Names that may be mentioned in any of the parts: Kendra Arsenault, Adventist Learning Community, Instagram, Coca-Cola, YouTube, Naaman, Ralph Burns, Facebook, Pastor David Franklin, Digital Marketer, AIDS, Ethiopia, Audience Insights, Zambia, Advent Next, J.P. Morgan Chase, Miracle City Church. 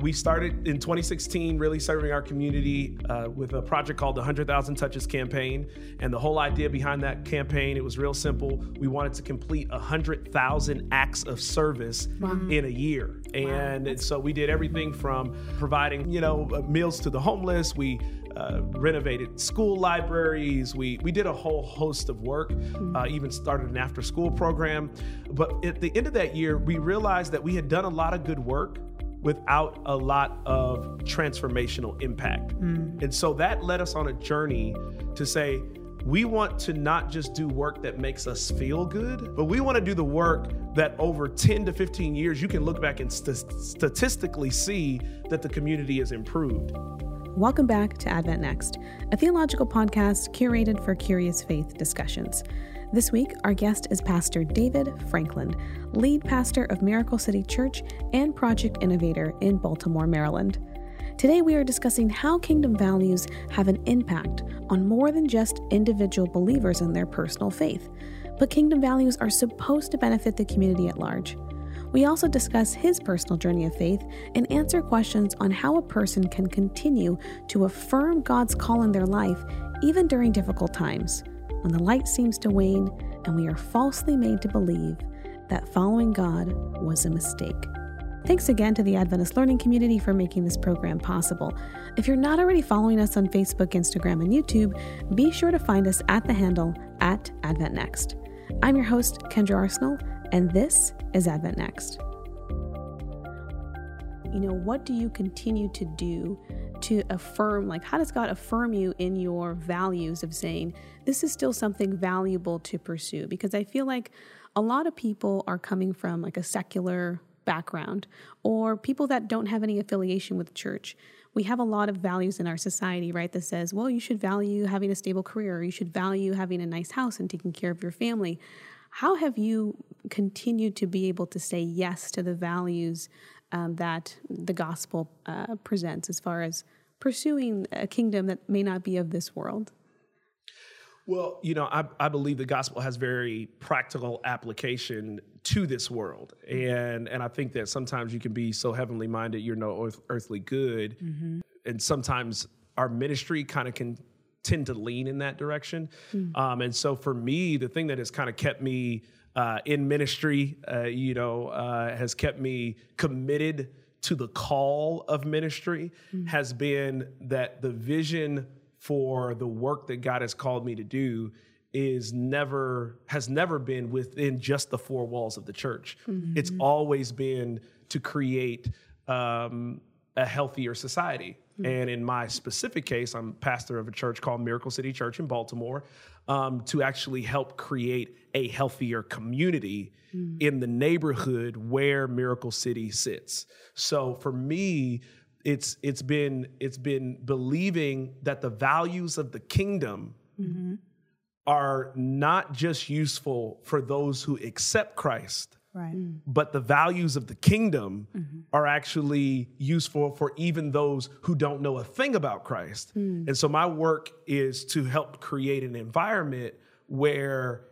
We started in 2016 really serving our community with a project called the 100,000 Touches campaign. And the whole idea behind that campaign, it was real simple. We wanted to complete 100,000 acts of service in a year. And so we did everything from providing, meals to the homeless. We renovated school libraries. We did a whole host of work, even started an after school program. But at the end of that year, we realized that we had done a lot of good work without a lot of transformational impact. And so that led us on a journey to say, we want to not just do work that makes us feel good, but we want to do the work that over 10 to 15 years, you can look back and statistically see that the community has improved. Welcome back to Advent Next, a theological podcast curated for curious faith discussions. This week, our guest is Pastor David Franklin, lead pastor of Miracle City Church and project innovator in Baltimore, Maryland. Today, we are discussing how kingdom values have an impact on more than just individual believers and their personal faith, but kingdom values are supposed to benefit the community at large. We also discuss his personal journey of faith and answer questions on how a person can continue to affirm God's call in their life, even during difficult times, when the light seems to wane and we are falsely made to believe that following God was a mistake. Thanks again to the Adventist Learning Community for making this program possible. If you're not already following us on Facebook, Instagram, and YouTube, be sure to find us at the handle @AdventNext. I'm your host, Kendra Arsenault, and this is Advent Next. What do you continue to do to affirm, how does God affirm you in your values of saying, this is still something valuable to pursue? Because I feel like a lot of people are coming from a secular background or people that don't have any affiliation with church. We have a lot of values in our society, right, that says, well, you should value having a stable career, or you should value having a nice house and taking care of your family. How have you continued to be able to say yes to the values that the gospel presents as far as pursuing a kingdom that may not be of this world? Well, I believe the gospel has very practical application to this world. And I think that sometimes you can be so heavenly minded, you're no earthly good. Mm-hmm. And sometimes our ministry can tend to lean in that direction. Mm-hmm. And so for me, the thing that has kept me in ministry, has kept me committed to the call of ministry, has been that the vision for the work that God has called me to do has never been within just the four walls of the church. Mm-hmm. It's always been to create a healthier society. And in my specific case, I'm pastor of a church called Miracle City Church in Baltimore, to actually help create a healthier community in the neighborhood where Miracle City sits. So for me, it's been believing that the values of the kingdom are not just useful for those who accept Christ, right, but the values of the kingdom are actually useful for even those who don't know a thing about Christ. And so my work is to help create an environment where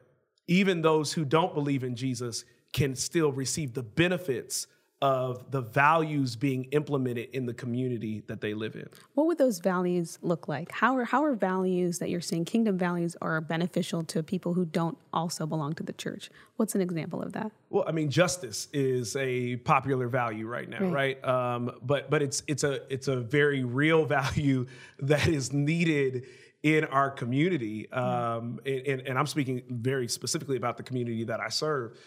even those who don't believe in Jesus can still receive the benefits of the values being implemented in the community that they live in. What would those values look like? How are values that you're saying, kingdom values, are beneficial to people who don't also belong to the church? What's an example of that? Well, justice is a popular value right now, right? But it's a very real value that is needed in our community. And I'm speaking very specifically about the community that I serve.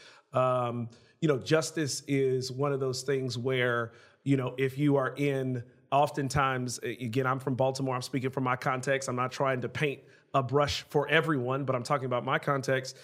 Justice is one of those things where, if you are in, oftentimes, again, I'm from Baltimore, I'm speaking from my context, I'm not trying to paint a brush for everyone, but I'm talking about my context.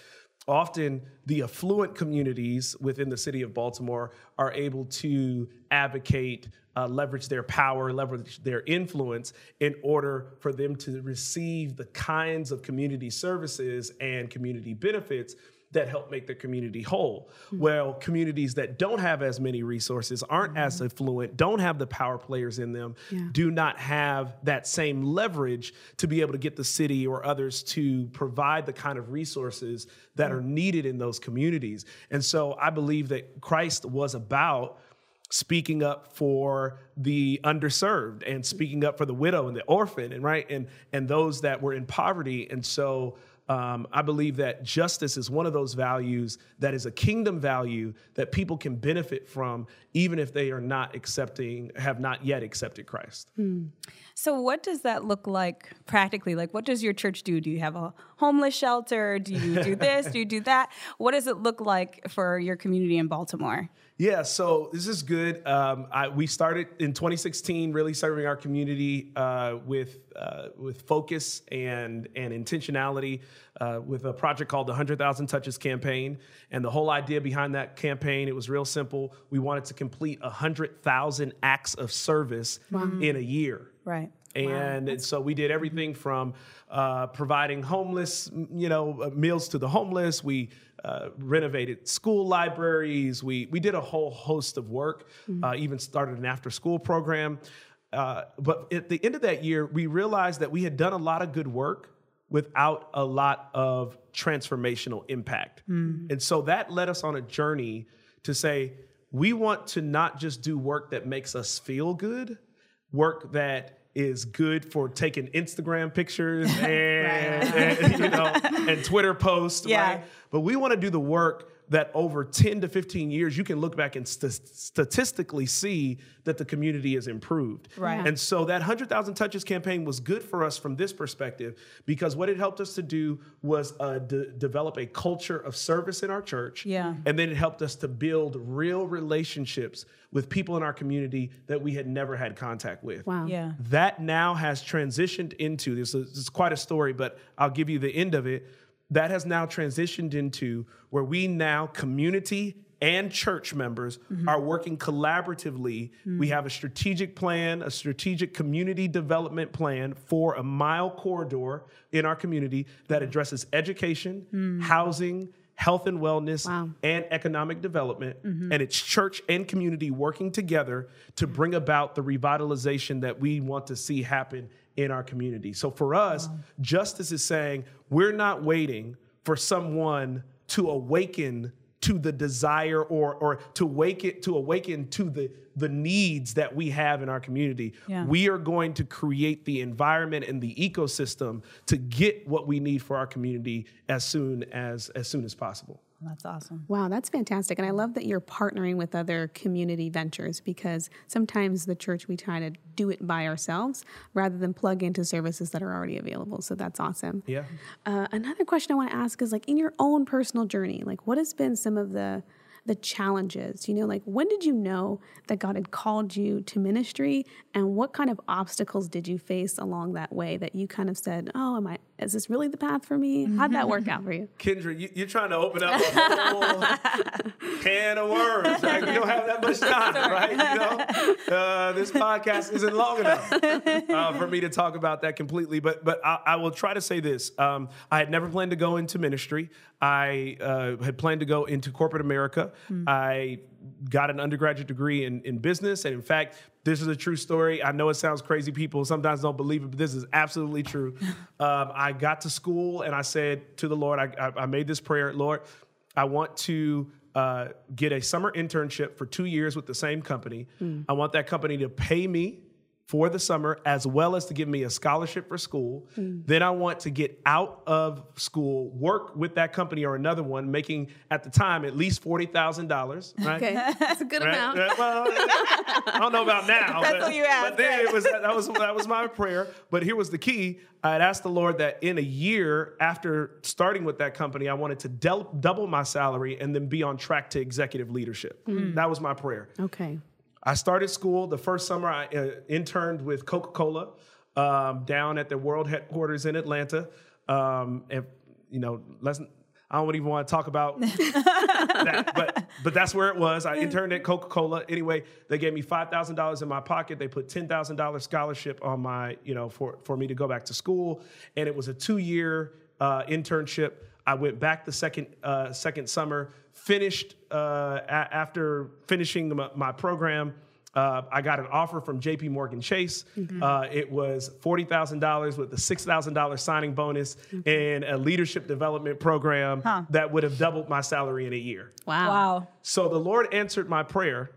Often the affluent communities within the city of Baltimore are able to advocate, leverage their power, leverage their influence in order for them to receive the kinds of community services and community benefits that help make the community whole. Well, communities that don't have as many resources, aren't as affluent, don't have the power players in them, do not have that same leverage to be able to get the city or others to provide the kind of resources that are needed in those communities. And so I believe that Christ was about speaking up for the underserved and speaking up for the widow and the orphan and and those that were in poverty. And so I believe that justice is one of those values that is a kingdom value that people can benefit from, even if they are not accepting, have not yet accepted Christ. Hmm. So what does that look like practically? Like, what does your church do? Do you have a homeless shelter? Do you do this? Do you do that? What does it look like for your community in Baltimore? Yeah, so this is good. We started in 2016, really serving our community with focus and intentionality with a project called the 100,000 Touches campaign. And the whole idea behind that campaign, it was real simple. We wanted to complete 100,000 acts of service in a year. Right. And so we did everything from providing homeless, meals to the homeless. We renovated school libraries. We did a whole host of work, even started an after-school program. But at the end of that year, we realized that we had done a lot of good work without a lot of transformational impact. And so that led us on a journey to say, we want to not just do work that makes us feel good, work that is good for taking Instagram pictures and, and Twitter posts, right? But we want to do the work that over 10 to 15 years, you can look back and statistically see that the community has improved. Right. And so that 100,000 Touches campaign was good for us from this perspective, because what it helped us to do was develop a culture of service in our church. Yeah. And then it helped us to build real relationships with people in our community that we had never had contact with. Wow. Yeah. That now has transitioned into, this is quite a story, but I'll give you the end of it. That has now transitioned into where we now, community and church members, are working collaboratively. We have a strategic plan, a strategic community development plan for a mile corridor in our community that addresses education, housing, health and wellness, and economic development. And it's church and community working together to bring about the revitalization that we want to see happen in our community. So for us, justice is saying we're not waiting for someone to awaken to the desire or to awaken to the needs that we have in our community. We are going to create the environment and the ecosystem to get what we need for our community as soon as possible. That's awesome. Wow, that's fantastic. And I love that you're partnering with other community ventures, because sometimes the church, we try to do it by ourselves rather than plug into services that are already available. So that's awesome. Yeah. Another question I want to ask is, like, in your own personal journey, like, what has been some of the challenges, like, when did you know that God had called you to ministry, and what kind of obstacles did you face along that way that you kind of said, is this really the path for me? How'd that work out for you? Kendra, you're trying to open up a whole can of worms. Like, we don't have that much time, right? This podcast isn't long enough for me to talk about that completely, but I will try to say this. I had never planned to go into ministry. I had planned to go into corporate America. I got an undergraduate degree in business. And in fact, this is a true story. I know it sounds crazy. People sometimes don't believe it, but this is absolutely true. I got to school and I said to the Lord, I made this prayer, Lord, I want to get a summer internship for 2 years with the same company. I want that company to pay me for the summer, as well as to give me a scholarship for school. Then I want to get out of school, work with that company or another one, making at the time at least $40,000. Right? Okay, that's a good amount. Well, I don't know about now. That's what you asked. But then that was my prayer. But here was the key: I had asked the Lord that in a year after starting with that company, I wanted to double my salary and then be on track to executive leadership. That was my prayer. Okay. I started school. The first summer I interned with Coca-Cola down at their world headquarters in Atlanta. I don't even want to talk about that, but that's where it was. I interned at Coca-Cola. Anyway, they gave me $5,000 in my pocket. They put $10,000 scholarship on my, for me to go back to school. And it was a 2-year internship. I went back the second summer, finished after finishing my program. I got an offer from J.P. Morgan Chase. It was $40,000 with a $6,000 signing bonus and a leadership development program that would have doubled my salary in a year. Wow. So the Lord answered my prayer,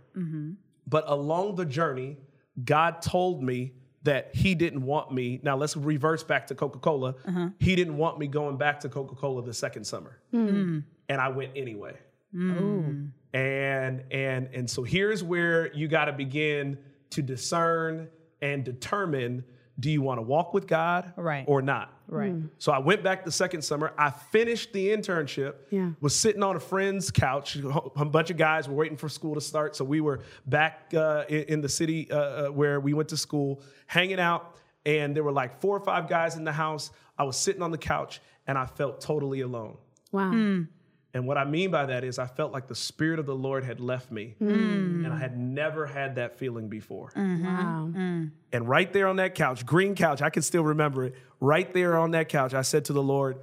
But along the journey, God told me that he didn't want me. Now let's reverse back to Coca-Cola. Uh-huh. He didn't want me going back to Coca-Cola the second summer. Mm. And I went anyway. Mm. And so here's where you got to begin to discern and determine, do you want to walk with God or not? Right. Mm. So I went back the second summer. I finished the internship, was sitting on a friend's couch. A bunch of guys were waiting for school to start. So we were back in the city where we went to school, hanging out. And there were like 4 or 5 guys in the house. I was sitting on the couch and I felt totally alone. Wow. Mm. And what I mean by that is I felt like the Spirit of the Lord had left me, and I had never had that feeling before. Mm-hmm. Wow. Mm. And right there on that couch, green couch, I can still remember it. Right there on that couch, I said to the Lord,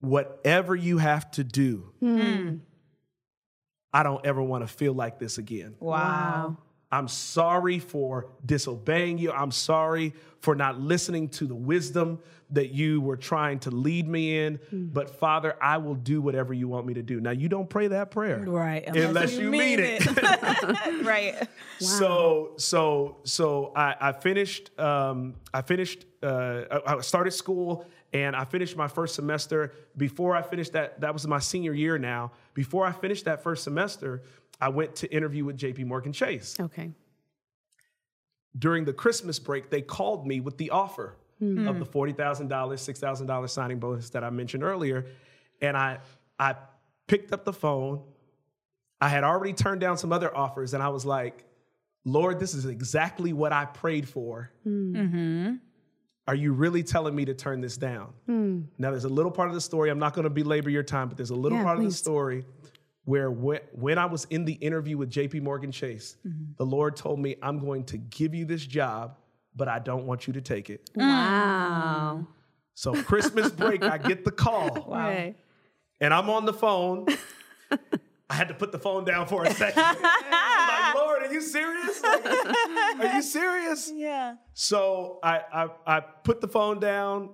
whatever you have to do, I don't ever want to feel like this again. Wow. I'm sorry for disobeying you. I'm sorry for not listening to the wisdom that you were trying to lead me in. Mm. But Father, I will do whatever you want me to do. Now, you don't pray that prayer. Right. Unless you mean it. Right. Wow. So I started school and I finished my first semester. Before I finished that was my senior year now. Before I finished that first semester, I went to interview with J.P. Morgan Chase. Okay. During the Christmas break, they called me with the offer of the $40,000, $6,000 signing bonus that I mentioned earlier. And I picked up the phone. I had already turned down some other offers. And I was like, Lord, this is exactly what I prayed for. Mm-hmm. Are you really telling me to turn this down? Mm. Now, there's a little part of the story. I'm not going to belabor your time, but there's a little part of the story where when I was in the interview with J.P. Morgan Chase, the Lord told me, I'm going to give you this job, but I don't want you to take it. Wow. So Christmas break, I get the call. Wow. And I'm on the phone. I had to put the phone down for a second. I'm like, Lord, are you serious? Like, are you serious? Yeah. So I put the phone down.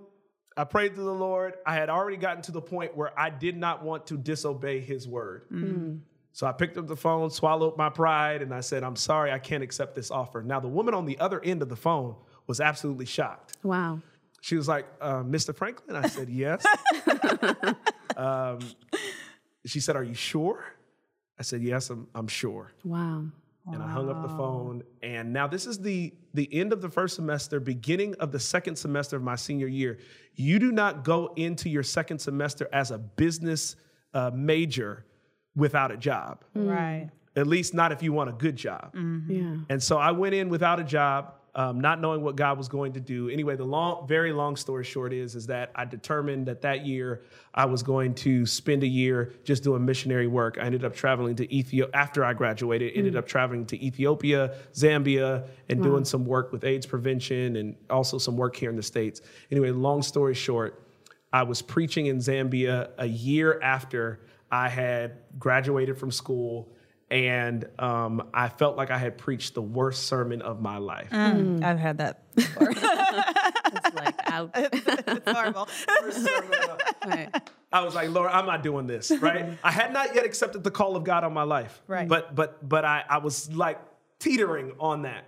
I prayed to the Lord. I had already gotten to the point where I did not want to disobey his word. Mm-hmm. So I picked up the phone, swallowed my pride, and I said, I'm sorry, I can't accept this offer. Now, the woman on the other end of the phone was absolutely shocked. Wow. She was like, Mr. Franklin? I said, yes. She said, are you sure? I said, yes, I'm sure. Wow. And I hung up the phone. And now this is the end of the first semester, beginning of the second semester of my senior year. You do not go into your second semester as a business major without a job. Right. At least not if you want a good job. Mm-hmm. Yeah. And so I went in without a job, not knowing what God was going to do. Anyway, the very long story short is that I determined that year I was going to spend a year just doing missionary work. I ended up traveling to Ethiopia after I graduated, ended up traveling to Ethiopia, Zambia, and doing some work with AIDS prevention and also some work here in the States. Anyway, long story short, I was preaching in Zambia a year after I had graduated from school. And I felt like I had preached the worst sermon of my life. I've had that before. It's like, ouch. It's horrible. Worst sermon of I was like, Lord, I'm not doing this, right? I had not yet accepted the call of God on my life. Right. But I was like teetering on that.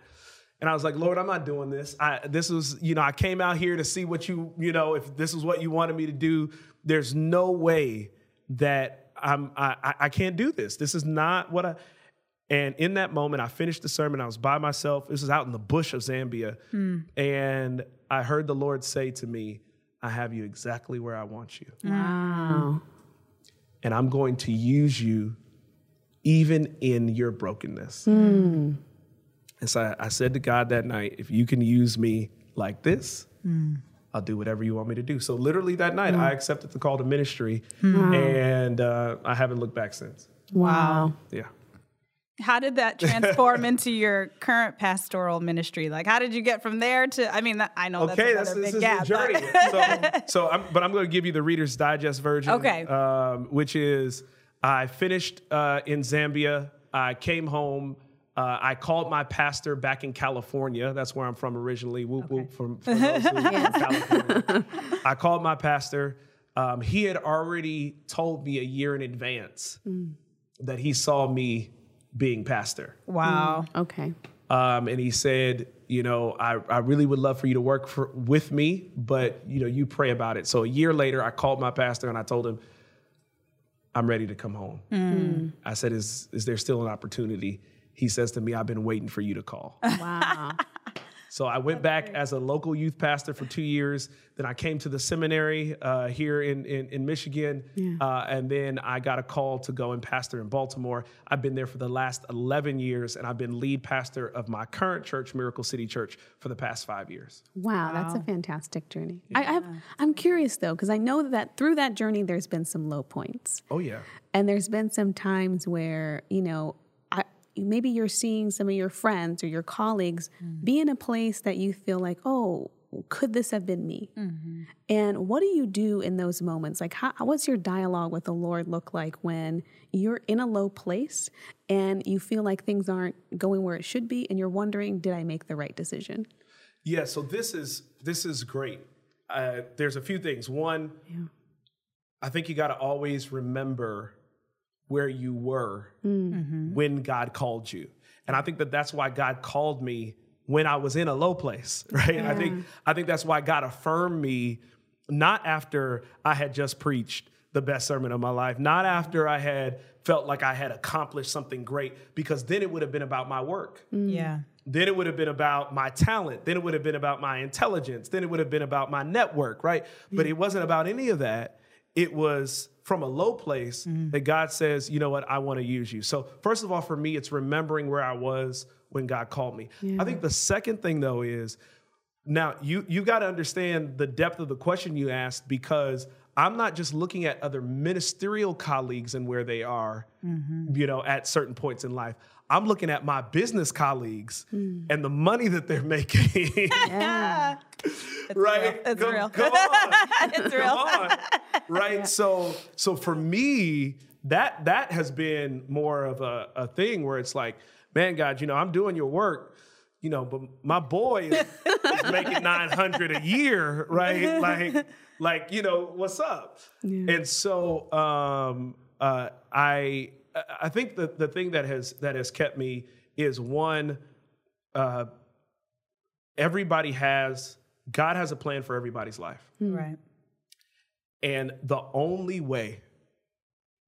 And I was like, Lord, I'm not doing this. I came out here to see what if this is what you wanted me to do. There's no way that I can't do this. This is not what I... And in that moment, I finished the sermon. I was by myself. This is out in the bush of Zambia. Mm. And I heard the Lord say to me, I have you exactly where I want you. Wow. And I'm going to use you even in your brokenness. Mm. And so I said to God that night, if you can use me like this, I'll do whatever you want me to do. So literally that night, I accepted the call to ministry, and I haven't looked back since. Wow. Yeah. How did that transform into your current pastoral ministry? Like, how did you get from there to, I mean, I know that's another big gap. Okay, this is the journey. But I'm going to give you the Reader's Digest version, which is I finished in Zambia. I came home. I called my pastor back in California. That's where I'm from originally. Whoop, whoop, from those who are from California. I called my pastor. He had already told me a year in advance that he saw me being pastor. Wow. Mm. Okay. And he said, you know, I really would love for you to work with me, but, you know, you pray about it. So a year later, I called my pastor and I told him, I'm ready to come home. Mm. I said, is there still an opportunity? He says to me, I've been waiting for you to call. Wow. So I went back as a local youth pastor for 2 years. Then I came to the seminary here in Michigan. Yeah. And then I got a call to go and pastor in Baltimore. I've been there for the last 11 years, and I've been lead pastor of my current church, Miracle City Church, for the past 5 years. Wow, that's a fantastic journey. Yeah. I'm curious, though, because I know that through that journey, there's been some low points. Oh, yeah. And there's been some times where, you know, maybe you're seeing some of your friends or your colleagues be in a place that you feel like, oh, could this have been me? Mm-hmm. And what do you do in those moments? Like, what's your dialogue with the Lord look like when you're in a low place and you feel like things aren't going where it should be and you're wondering, did I make the right decision? Yeah, so this is great. There's a few things. One, I think you got to always remember where you were when God called you. And I think that's why God called me when I was in a low place, right? Yeah. I think that's why God affirmed me, not after I had just preached the best sermon of my life, not after I had felt like I had accomplished something great, because then it would have been about my work. Mm. Yeah. Then it would have been about my talent. Then it would have been about my intelligence. Then it would have been about my network, right? Yeah. But it wasn't about any of that. It was from a low place that God says, you know what, I want to use you. So first of all, for me, it's remembering where I was when God called me. Yeah. I think the second thing, though, is now you got to understand the depth of the question you asked, because I'm not just looking at other ministerial colleagues and where they are, you know, at certain points in life. I'm looking at my business colleagues and the money that they're making. Yeah. It's right? Real. It's real. Come on. It's real. Come on. Right? Yeah. So for me, that has been more of a thing where it's like, man, God, you know, I'm doing your work, you know, but my boy is making $900 a year, right? Like, you know, what's up? Yeah. And so I think that the thing that has kept me is one, God has a plan for everybody's life. Right. And the only way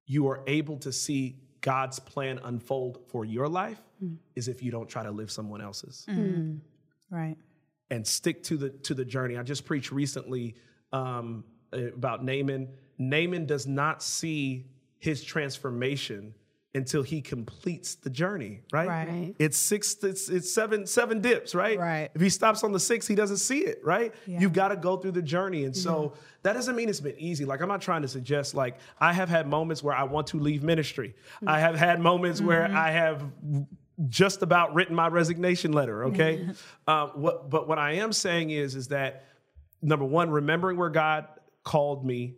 you are able to see God's plan unfold for your life is if you don't try to live someone else's. Mm. Right. And stick to the journey. I just preached recently about Naaman. Naaman does not see his transformation until he completes the journey, right? Right. It's seven dips, right? Right. If he stops on the sixth, he doesn't see it, right? Yeah. You've got to go through the journey. And so that doesn't mean it's been easy. Like, I'm not trying to suggest, like, I have had moments where I want to leave ministry. Mm-hmm. I have had moments where I have just about written my resignation letter, okay? But what I am saying is that, number one, remembering where God called me,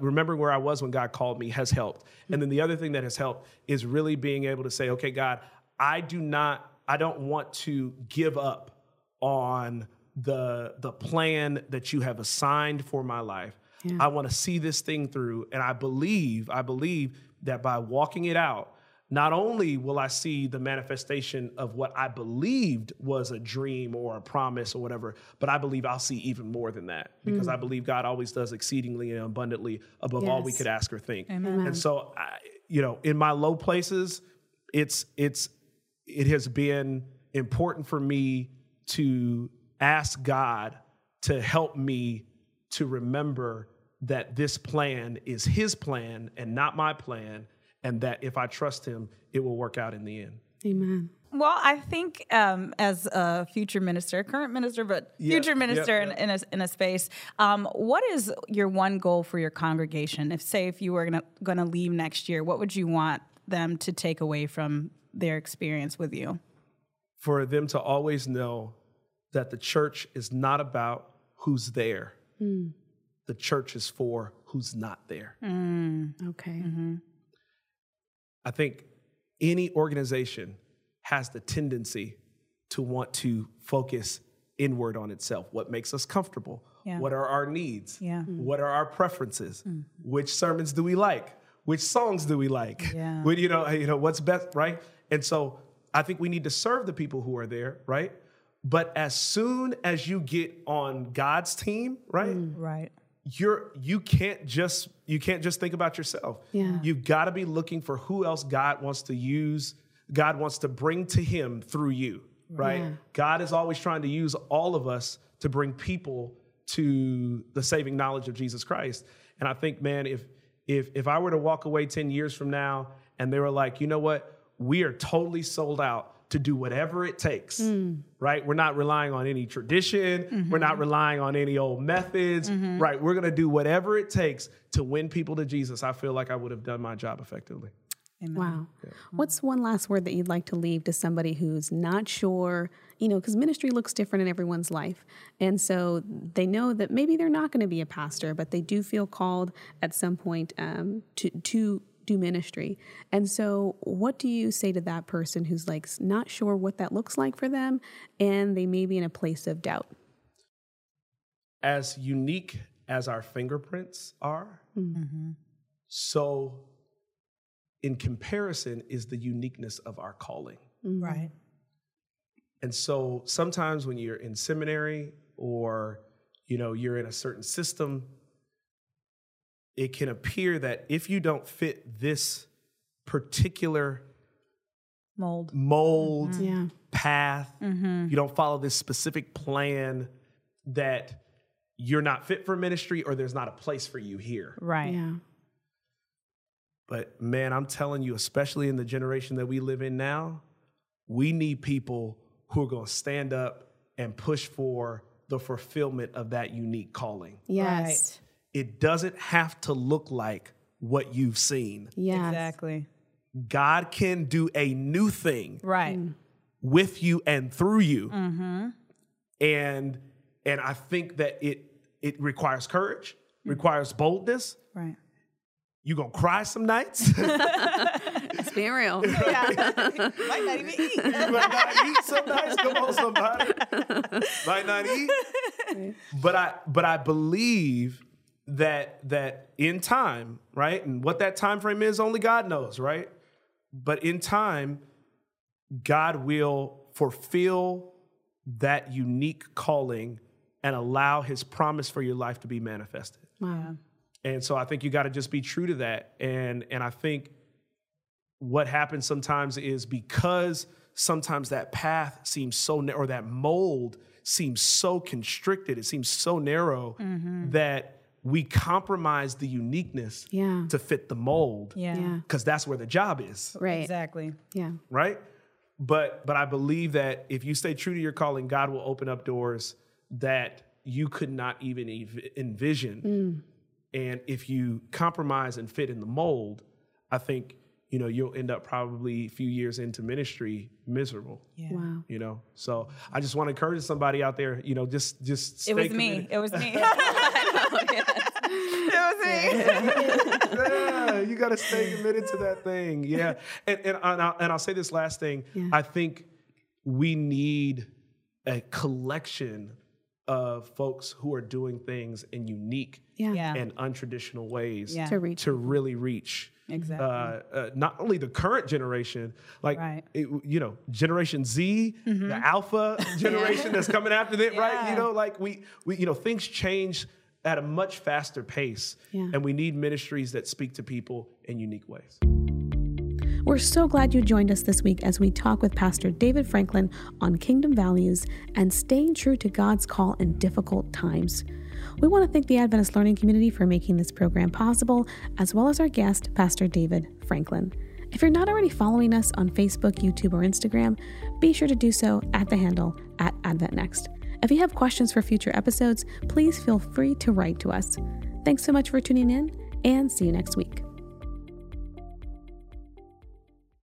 remembering where I was when God called me has helped. And then the other thing that has helped is really being able to say, okay, God, I don't want to give up on the plan that you have assigned for my life. Yeah. I want to see this thing through. And I believe that by walking it out, not only will I see the manifestation of what I believed was a dream or a promise or whatever, but I believe I'll see even more than that, because I believe God always does exceedingly and abundantly above all we could ask or think. Amen. And so, in my low places, it has been important for me to ask God to help me to remember that this plan is his plan and not my plan, and that if I trust him, it will work out in the end. Amen. Well, I think as a future minister, current minister, but future minister in a space, what is your one goal for your congregation? If you were going to leave next year, what would you want them to take away from their experience with you? For them to always know that the church is not about who's there. Mm. The church is for who's not there. Mm. Okay. Mm-hmm. I think any organization has the tendency to want to focus inward on itself. What makes us comfortable? Yeah. What are our needs? Yeah. Mm. What are our preferences? Mm. Which sermons do we like? Which songs do we like? Yeah. What's best, right? And so I think we need to serve the people who are there, right? But as soon as you get on God's team, right? Right. You can't just think about yourself. Yeah. You've got to be looking for who else God wants to use, God wants to bring to him through you, right? Yeah. God is always trying to use all of us to bring people to the saving knowledge of Jesus Christ. And I think, man, if I were to walk away 10 years from now and they were like, you know what, we are totally sold out to do whatever it takes, right? We're not relying on any tradition. Mm-hmm. We're not relying on any old methods, right? We're going to do whatever it takes to win people to Jesus. I feel like I would have done my job effectively. Amen. Wow. Yeah. What's one last word that you'd like to leave to somebody who's not sure, you know, because ministry looks different in everyone's life. And so they know that maybe they're not going to be a pastor, but they do feel called at some point to do ministry. And so what do you say to that person who's like not sure what that looks like for them, and they may be in a place of doubt? As unique as our fingerprints are, so in comparison is the uniqueness of our calling. Right. And so sometimes when you're in seminary or, you know, you're in a certain system, it can appear that if you don't fit this particular mold path, you don't follow this specific plan, that you're not fit for ministry or there's not a place for you here. Right. Yeah. But man, I'm telling you, especially in the generation that we live in now, we need people who are going to stand up and push for the fulfillment of that unique calling. Yes. Right. It doesn't have to look like what you've seen. Yeah, exactly. God can do a new thing with you and through you. And I think that it requires courage, requires boldness. Right. You're going to cry some nights. Let's be real. Yeah. Might not even eat. You might not eat some nights. Come on, somebody. Might not eat. But I believe that in time, right? And what that time frame is, only God knows, right? But in time, God will fulfill that unique calling and allow his promise for your life to be manifested. Wow. And so I think you got to just be true to that. And I think what happens sometimes is, because sometimes that path seems so narrow, or that mold seems so constricted, it seems so narrow, that we compromise the uniqueness to fit the mold, because that's where the job is. Right. Exactly. Yeah. Right? But I believe that if you stay true to your calling, God will open up doors that you could not even envision. And if you compromise and fit in the mold, I think, you know, you'll end up probably a few years into ministry miserable. Yeah. Wow. You know, so I just want to encourage somebody out there, you know, just stay committed. It was me. Yeah, you got to stay committed to that thing. Yeah. And I'll say this last thing. Yeah. I think we need a collection of folks who are doing things in unique and untraditional ways to really reach. Exactly. Not only the current generation, like, you know, Generation Z, the Alpha generation that's coming after that, right? You know, like we, you know, things change at a much faster pace. Yeah. And we need ministries that speak to people in unique ways. We're so glad you joined us this week as we talk with Pastor David Franklin on kingdom values and staying true to God's call in difficult times. We want to thank the Adventist Learning Community for making this program possible, as well as our guest, Pastor David Franklin. If you're not already following us on Facebook, YouTube, or Instagram, be sure to do so at the handle @AdventNext. If you have questions for future episodes, please feel free to write to us. Thanks so much for tuning in, and see you next week.